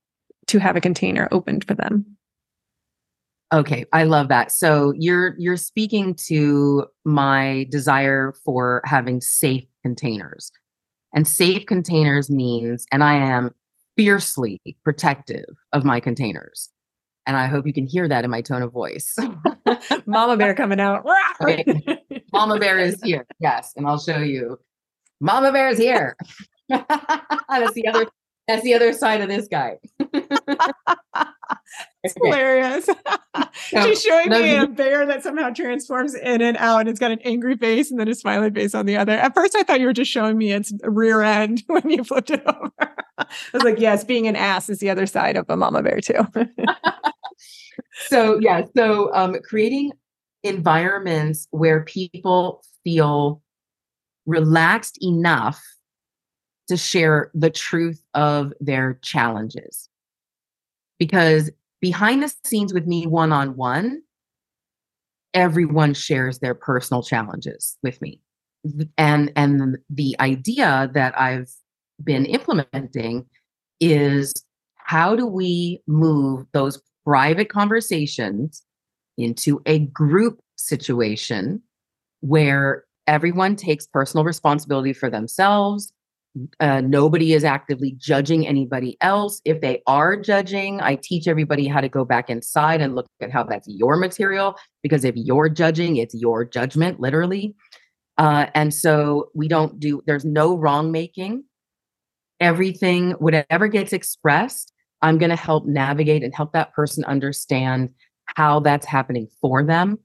to have a container opened for them. Okay, I love that. So you're speaking to my desire for having safe containers. And safe containers means, and I am fiercely protective of my containers. And I hope you can hear that in my tone of voice. Mama Bear coming out. Right. Mama Bear is here. Yes, and I'll show you. Mama Bear is here. That's the other side of this guy. It's hilarious. She's showing me a bear that somehow transforms in and out. It's got an angry face and then a smiling face on the other. At first, I thought you were just showing me its rear end when you flipped it over. I was like, yes, being an ass is the other side of a mama bear too. So creating environments where people feel relaxed enough to share the truth of their challenges. Because behind the scenes with me one-on-one, everyone shares their personal challenges with me. And the idea that I've been implementing is, how do we move those private conversations into a group situation where everyone takes personal responsibility for themselves? Nobody is actively judging anybody else. If they are judging, I teach everybody how to go back inside and look at how that's your material, because if you're judging, it's your judgment, literally. And so there's no wrong making. Everything, whatever gets expressed, I'm going to help navigate and help that person understand how that's happening for them.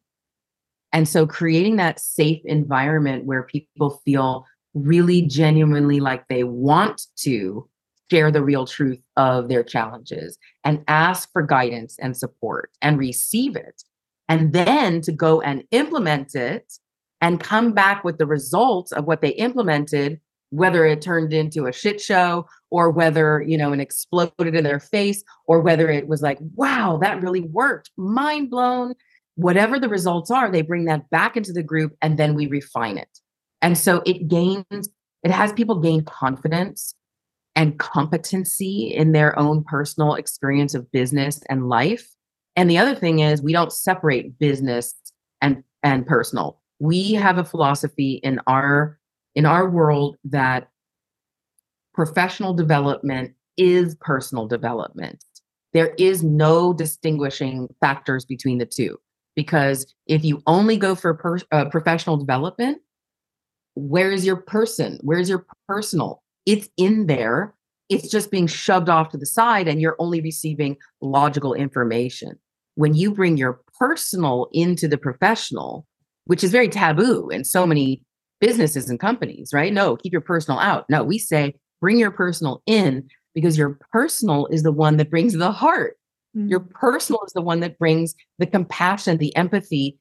And so creating that safe environment where people feel really genuinely like they want to share the real truth of their challenges and ask for guidance and support and receive it, and then to go and implement it and come back with the results of what they implemented, whether it turned into a shit show or whether, it exploded in their face or whether it was like, wow, that really worked, mind blown. Whatever the results are, they bring that back into the group and then we refine it. And so it has people gain confidence and competency in their own personal experience of business and life. And the other thing is, we don't separate business and personal. We have a philosophy in our world that professional development is personal development. There is no distinguishing factors between the two, because if you only go for professional development, where is your person? Where is your personal? It's in there. It's just being shoved off to the side and you're only receiving logical information. When you bring your personal into the professional, which is very taboo in so many businesses and companies, right? No, keep your personal out. No, we say bring your personal in, because your personal is the one that brings the heart. Mm-hmm. Your personal is the one that brings the compassion, the empathy,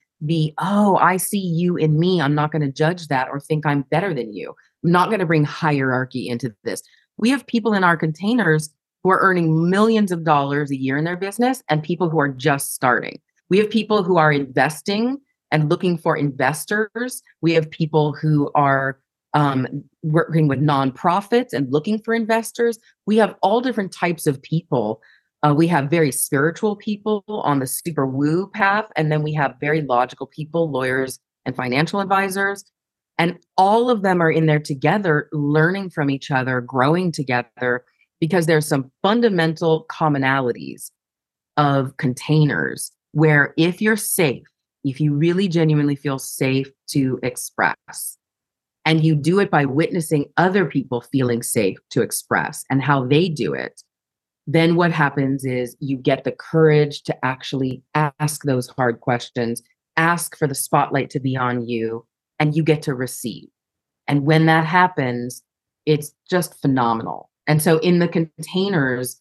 I see you in me. I'm not going to judge that or think I'm better than you. I'm not going to bring hierarchy into this. We have people in our containers who are earning millions of dollars a year in their business and people who are just starting. We have people who are investing and looking for investors. We have people who are working with nonprofits and looking for investors. We have all different types of people. We have very spiritual people on the super woo path. And then we have very logical people, lawyers and financial advisors. And all of them are in there together, learning from each other, growing together, because there's some fundamental commonalities of containers where if you're safe, if you really genuinely feel safe to express, and you do it by witnessing other people feeling safe to express and how they do it, then what happens is you get the courage to actually ask those hard questions, ask for the spotlight to be on you, and you get to receive. And when that happens, it's just phenomenal. And so in the containers,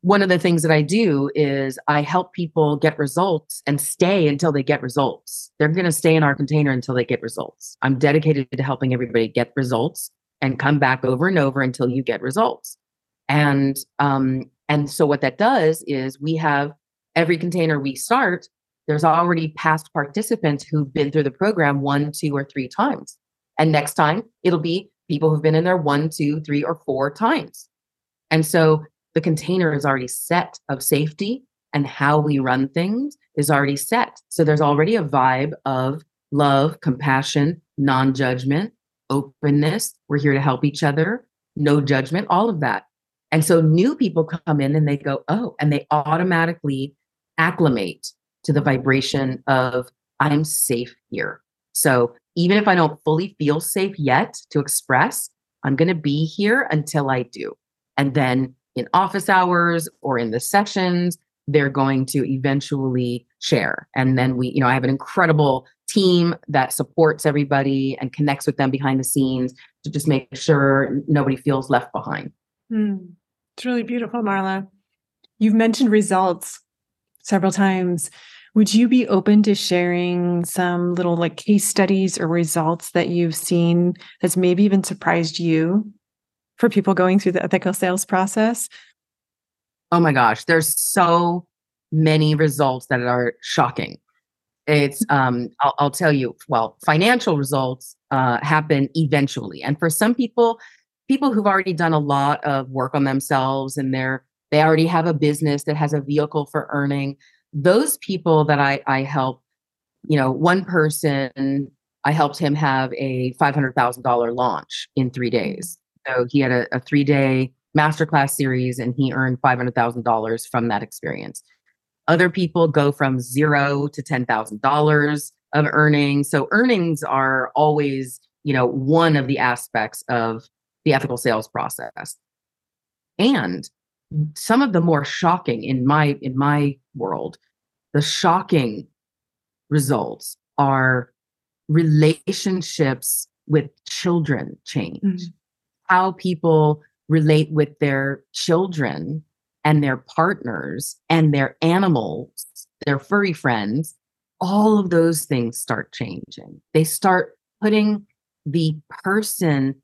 one of the things that I do is I help people get results and stay until they get results. They're going to stay in our container until they get results. I'm dedicated to helping everybody get results and come back over and over until you get results. And so what that does is, we have every container we start, there's already past participants who've been through the program 1, 2, or 3 times. And next time it'll be people who've been in there 1, 2, 3, or 4 times. And so the container is already set of safety, and how we run things is already set. So there's already a vibe of love, compassion, non-judgment, openness. We're here to help each other, no judgment, all of that. And so new people come in and they go, oh, and they automatically acclimate to the vibration of, I'm safe here. So even if I don't fully feel safe yet to express, I'm going to be here until I do. And then in office hours or in the sessions, they're going to eventually share. And then we, you know, I have an incredible team that supports everybody and connects with them behind the scenes to just make sure nobody feels left behind. Mm. It's really beautiful, Marla. You've mentioned results several times. Would you be open to sharing some little like case studies or results that you've seen that's maybe even surprised you for people going through the ethical sales process? Oh my gosh, there's so many results that are shocking. It's, I'll tell you, well, financial results happen eventually. And for some people who've already done a lot of work on themselves and they already have a business that has a vehicle for earning, those people that I help, you know, one person, I helped him have a $500,000 launch in 3 days. So he had a 3-day masterclass series and he earned $500,000 from that experience. Other people go from $0 to $10,000 of earnings. So earnings are always, you know, one of the aspects of the ethical sales process. And some of the more shocking in my world, the shocking results are relationships with children change. Mm-hmm. How people relate with their children and their partners and their animals, their furry friends, all of those things start changing. They start putting the person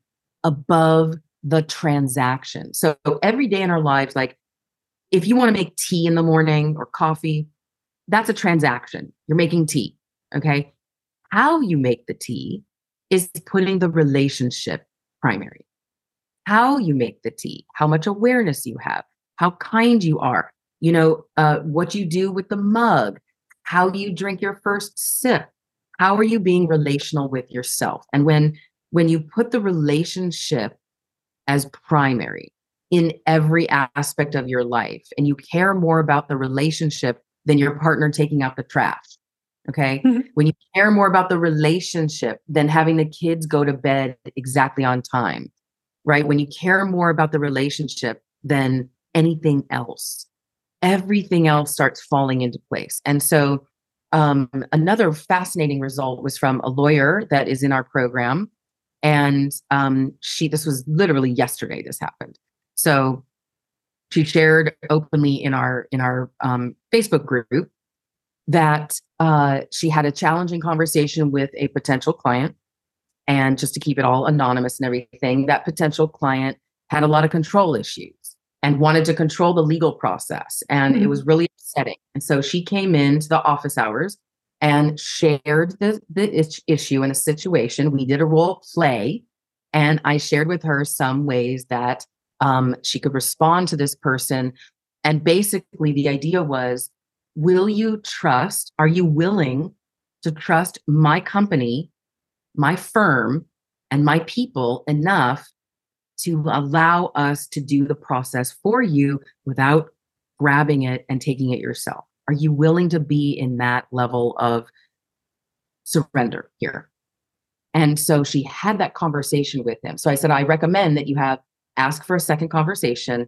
above the transaction. So every day in our lives, like if you want to make tea in the morning or coffee, that's a transaction. You're making tea. Okay. How you make the tea is putting the relationship primary. How you make the tea, how much awareness you have, how kind you are, you know, what you do with the mug, how you drink your first sip, how are you being relational with yourself? And when you put the relationship as primary in every aspect of your life, and you care more about the relationship than your partner taking out the trash, okay? Mm-hmm. When you care more about the relationship than having the kids go to bed exactly on time, right? When you care more about the relationship than anything else, everything else starts falling into place. And so another fascinating result was from a lawyer that is in our program. And this was literally yesterday this happened. So she shared openly in our Facebook group that she had a challenging conversation with a potential client. And just to keep it all anonymous and everything, that potential client had a lot of control issues and wanted to control the legal process. And mm-hmm. It was really upsetting. And so she came into the office hours and shared the issue and a situation. We did a role play, and I shared with her some ways that she could respond to this person. And basically the idea was, are you willing to trust my company, my firm, and my people enough to allow us to do the process for you without grabbing it and taking it yourself? Are you willing to be in that level of surrender here? And so she had that conversation with him. So I said, I recommend that you ask for a second conversation,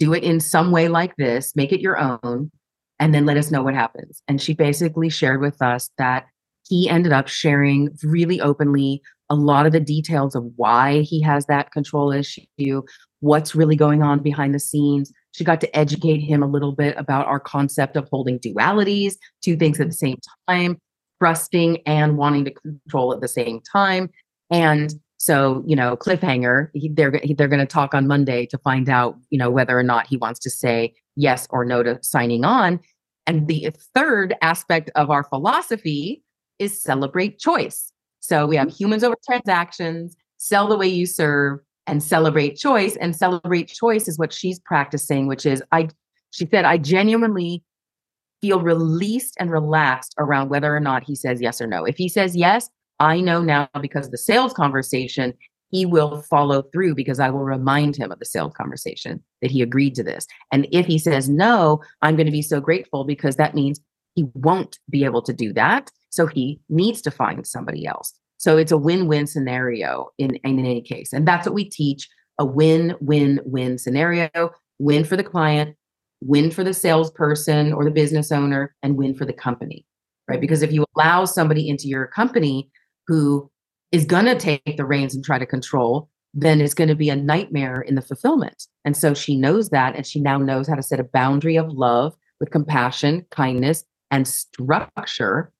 do it in some way like this, make it your own, and then let us know what happens. And she basically shared with us that he ended up sharing really openly a lot of the details of why he has that control issue, what's really going on behind the scenes. She got to educate him a little bit about our concept of holding dualities, two things at the same time, trusting and wanting to control at the same time. And so, you know, cliffhanger, they're going to talk on Monday to find out, you know, whether or not he wants to say yes or no to signing on. And the third aspect of our philosophy is celebrate choice. So we have humans over transactions, sell the way you serve, and celebrate choice. And celebrate choice is what she's practicing, which is, she said, I genuinely feel released and relaxed around whether or not he says yes or no. If he says yes, I know now because of the sales conversation, he will follow through because I will remind him of the sales conversation that he agreed to this. And if he says no, I'm going to be so grateful because that means he won't be able to do that. So he needs to find somebody else. So it's a win-win scenario in any case. And that's what we teach, a win-win-win scenario, win for the client, win for the salesperson or the business owner, and win for the company, right? Because if you allow somebody into your company who is going to take the reins and try to control, then it's going to be a nightmare in the fulfillment. And so she knows that, and she now knows how to set a boundary of love with compassion, kindness, and structure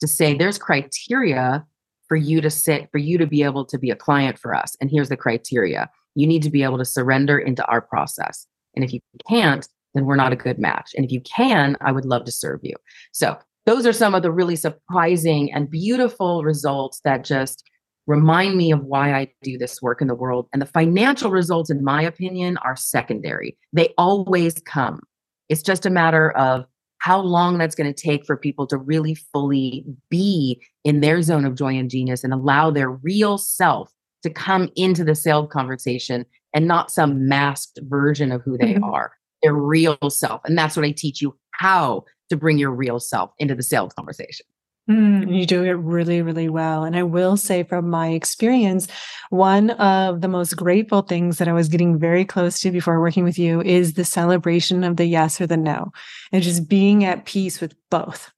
to say there's criteria for you to sit, for you to be able to be a client for us. And here's the criteria. You need to be able to surrender into our process. And if you can't, then we're not a good match. And if you can, I would love to serve you. So those are some of the really surprising and beautiful results that just remind me of why I do this work in the world. And the financial results, in my opinion, are secondary. They always come. It's just a matter of how long that's going to take for people to really fully be in their zone of joy and genius and allow their real self to come into the sales conversation and not some masked version of who they are, their real self. And that's what I teach you, how to bring your real self into the sales conversation. You do it really, really well. And I will say from my experience, one of the most grateful things that I was getting very close to before working with you is the celebration of the yes or the no, and just being at peace with both.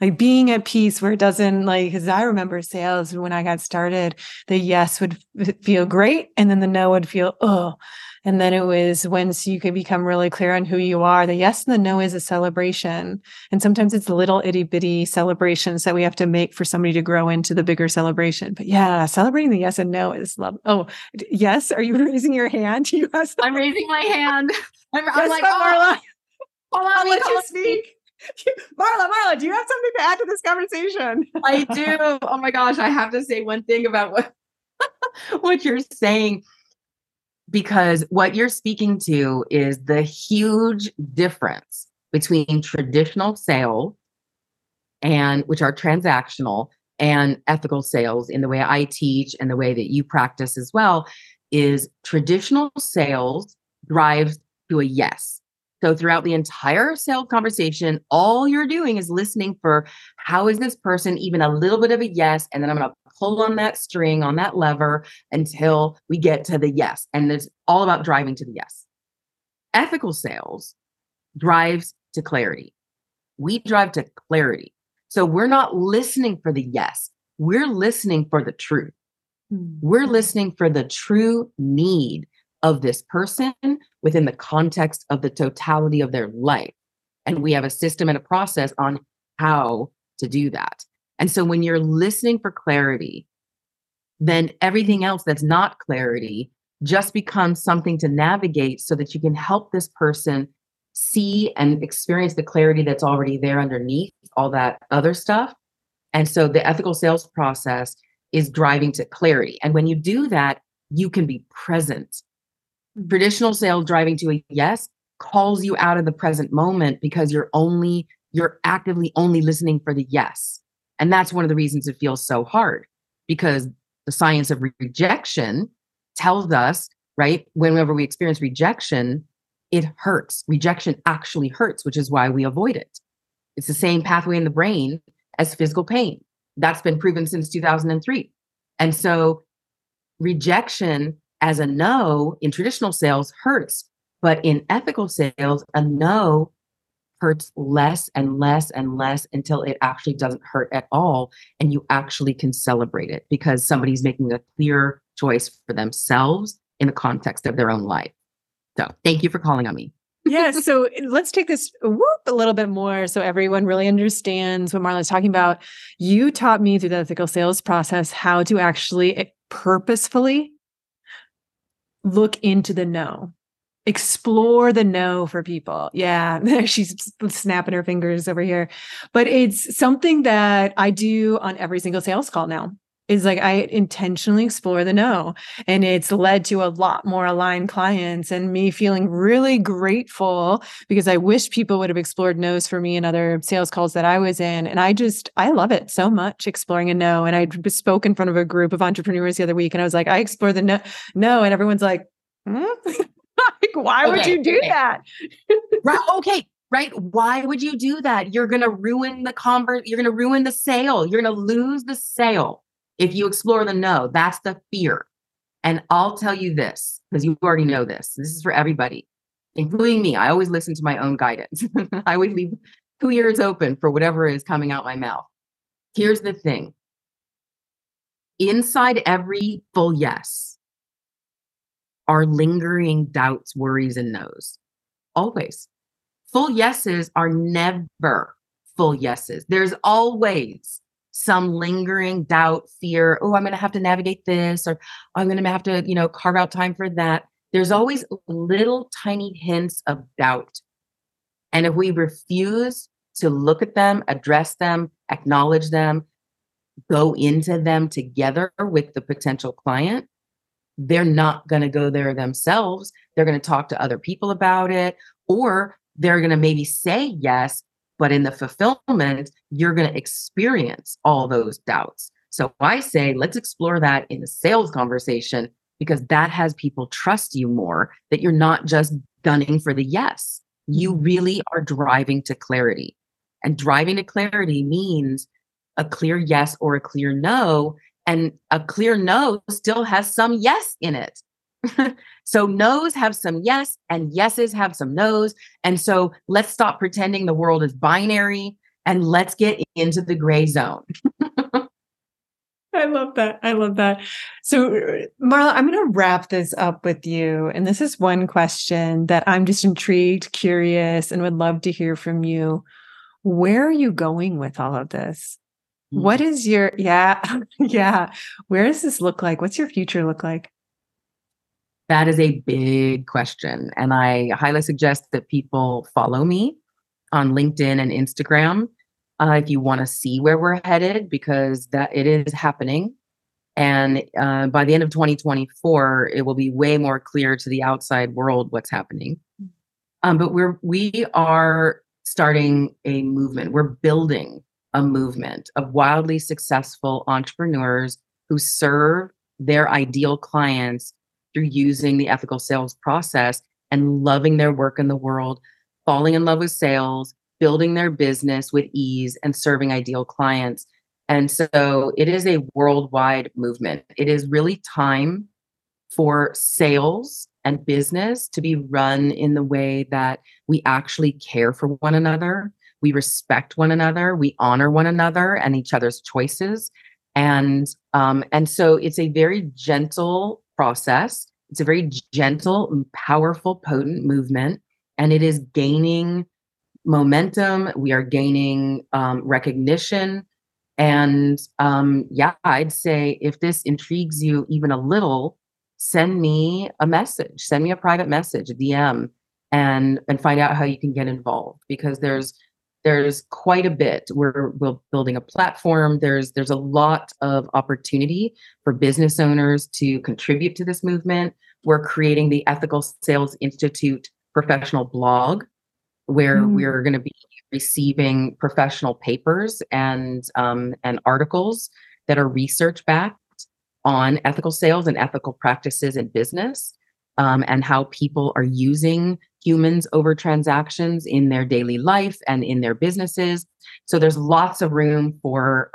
Like being at peace where it doesn't, like, because I remember sales when I got started, the yes would feel great. And then the no would feel, oh. And then it was once you could become really clear on who you are, the yes and the no is a celebration. And sometimes it's little itty bitty celebrations that we have to make for somebody to grow into the bigger celebration. But yeah, celebrating the yes and no is love. Oh, yes. Are you raising your hand? You asked I'm raising my hand. I'm like, Marla, I'll let you speak. Marla, do you have something to add to this conversation? I do. Oh my gosh. I have to say one thing about what you're saying, because what you're speaking to is the huge difference between traditional sales, and which are transactional, and ethical sales in the way I teach and the way that you practice as well. Is traditional sales drives to a yes. So throughout the entire sales conversation, all you're doing is listening for how is this person even a little bit of a yes, and then I'm going to pull on that string, on that lever until we get to the yes. And it's all about driving to the yes. Ethical sales drives to clarity. We drive to clarity. So we're not listening for the yes. We're listening for the truth. We're listening for the true need of this person within the context of the totality of their life. And we have a system and a process on how to do that. And so when you're listening for clarity, then everything else that's not clarity just becomes something to navigate so that you can help this person see and experience the clarity that's already there underneath all that other stuff. And so the ethical sales process is driving to clarity. And when you do that, you can be present. Traditional sales driving to a yes calls you out of the present moment because you're actively only listening for the yes. And that's one of the reasons it feels so hard, because the science of rejection tells us, right, whenever we experience rejection, it hurts. Rejection actually hurts, which is why we avoid it. It's the same pathway in the brain as physical pain. That's been proven since 2003. And so rejection as a no in traditional sales hurts, but in ethical sales, a no hurts less and less and less until it actually doesn't hurt at all. And you actually can celebrate it because somebody's making a clear choice for themselves in the context of their own life. So thank you for calling on me. Yeah. So let's take this a little bit more so everyone really understands what Marla's talking about. You taught me through the ethical sales process how to actually purposefully look into the no. Explore the no for people. Yeah, she's snapping her fingers over here. But it's something that I do on every single sales call now. Is like I intentionally explore the no, and it's led to a lot more aligned clients and me feeling really grateful because I wish people would have explored no's for me in other sales calls that I was in. And I love it so much, exploring a no. And I spoke in front of a group of entrepreneurs the other week, and I was like, I explored the no. And everyone's like, like, why would you do that? Right. Why would you do that? You're going to ruin the sale. You're going to lose the sale. If you explore the no, that's the fear. And I'll tell you this, because you already know this. This is for everybody, including me. I always listen to my own guidance. I always leave 2 ears open for whatever is coming out my mouth. Here's the thing. Inside every full yes are lingering doubts, worries, and no's. Always. Full yeses are never full yeses. There's always some lingering doubt, fear. Oh, I'm going to have to navigate this, or I'm going to have to, carve out time for that. There's always little tiny hints of doubt. And if we refuse to look at them, address them, acknowledge them, go into them together with the potential client, they're not going to go there themselves. They're going to talk to other people about it, or they're going to maybe say yes, but in the fulfillment, you're going to experience all those doubts. So I say, let's explore that in the sales conversation, because that has people trust you more, that you're not just gunning for the yes. You really are driving to clarity. And driving to clarity means a clear yes or a clear no. And a clear no still has some yes in it. So no's have some yes, and yeses have some no's. And so let's stop pretending the world is binary and let's get into the gray zone. I love that. I love that. So Marla, I'm going to wrap this up with you. And this is one question that I'm just intrigued, curious, and would love to hear from you. Where are you going with all of this? What is your, where does this look like? What's your future look like? That is a big question. And I highly suggest that people follow me on LinkedIn and Instagram if you want to see where we're headed, because that it is happening. And by the end of 2024, it will be way more clear to the outside world what's happening. But we are starting a movement. We're building a movement of wildly successful entrepreneurs who serve their ideal clients through using the ethical sales process and loving their work in the world, falling in love with sales, building their business with ease, and serving ideal clients. And so it is a worldwide movement. It is really time for sales and business to be run in the way that we actually care for one another. We respect one another. We honor one another and each other's choices. And so it's a very gentle process. It's a very gentle, powerful, potent movement, and it is gaining momentum. We are gaining recognition. And I'd say if this intrigues you even a little, send me a message, send me a private message, a DM, and find out how you can get involved, because there's quite a bit. We're building a platform. There's a lot of opportunity for business owners to contribute to this movement. We're creating the Ethical Sales Institute professional blog, where we're going to be receiving professional papers and articles that are research backed on ethical sales and ethical practices in business, and how people are using humans over transactions in their daily life and in their businesses. So there's lots of room for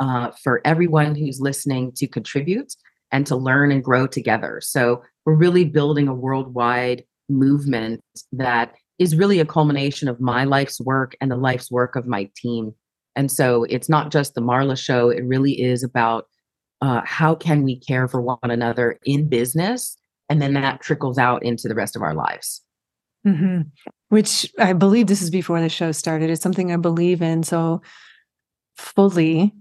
everyone who's listening to contribute and to learn and grow together. So we're really building a worldwide movement that is really a culmination of my life's work and the life's work of my team. And so it's not just the Marla Show. It really is about how can we care for one another in business? And then that trickles out into the rest of our lives. Mm-hmm. Which I believe, this is before the show started, is something I believe in so fully,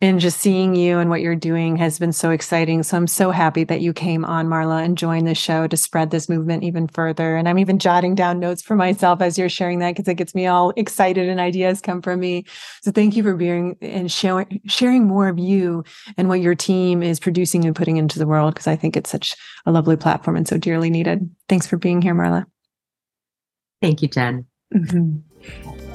and just seeing you and what you're doing has been so exciting. So I'm so happy that you came on, Marla, and joined the show to spread this movement even further. And I'm even jotting down notes for myself as you're sharing that, because it gets me all excited and ideas come from me. So thank you for being and sharing more of you and what your team is producing and putting into the world, because I think it's such a lovely platform and so dearly needed. Thanks for being here, Marla. Thank you, Jen. Mm-hmm.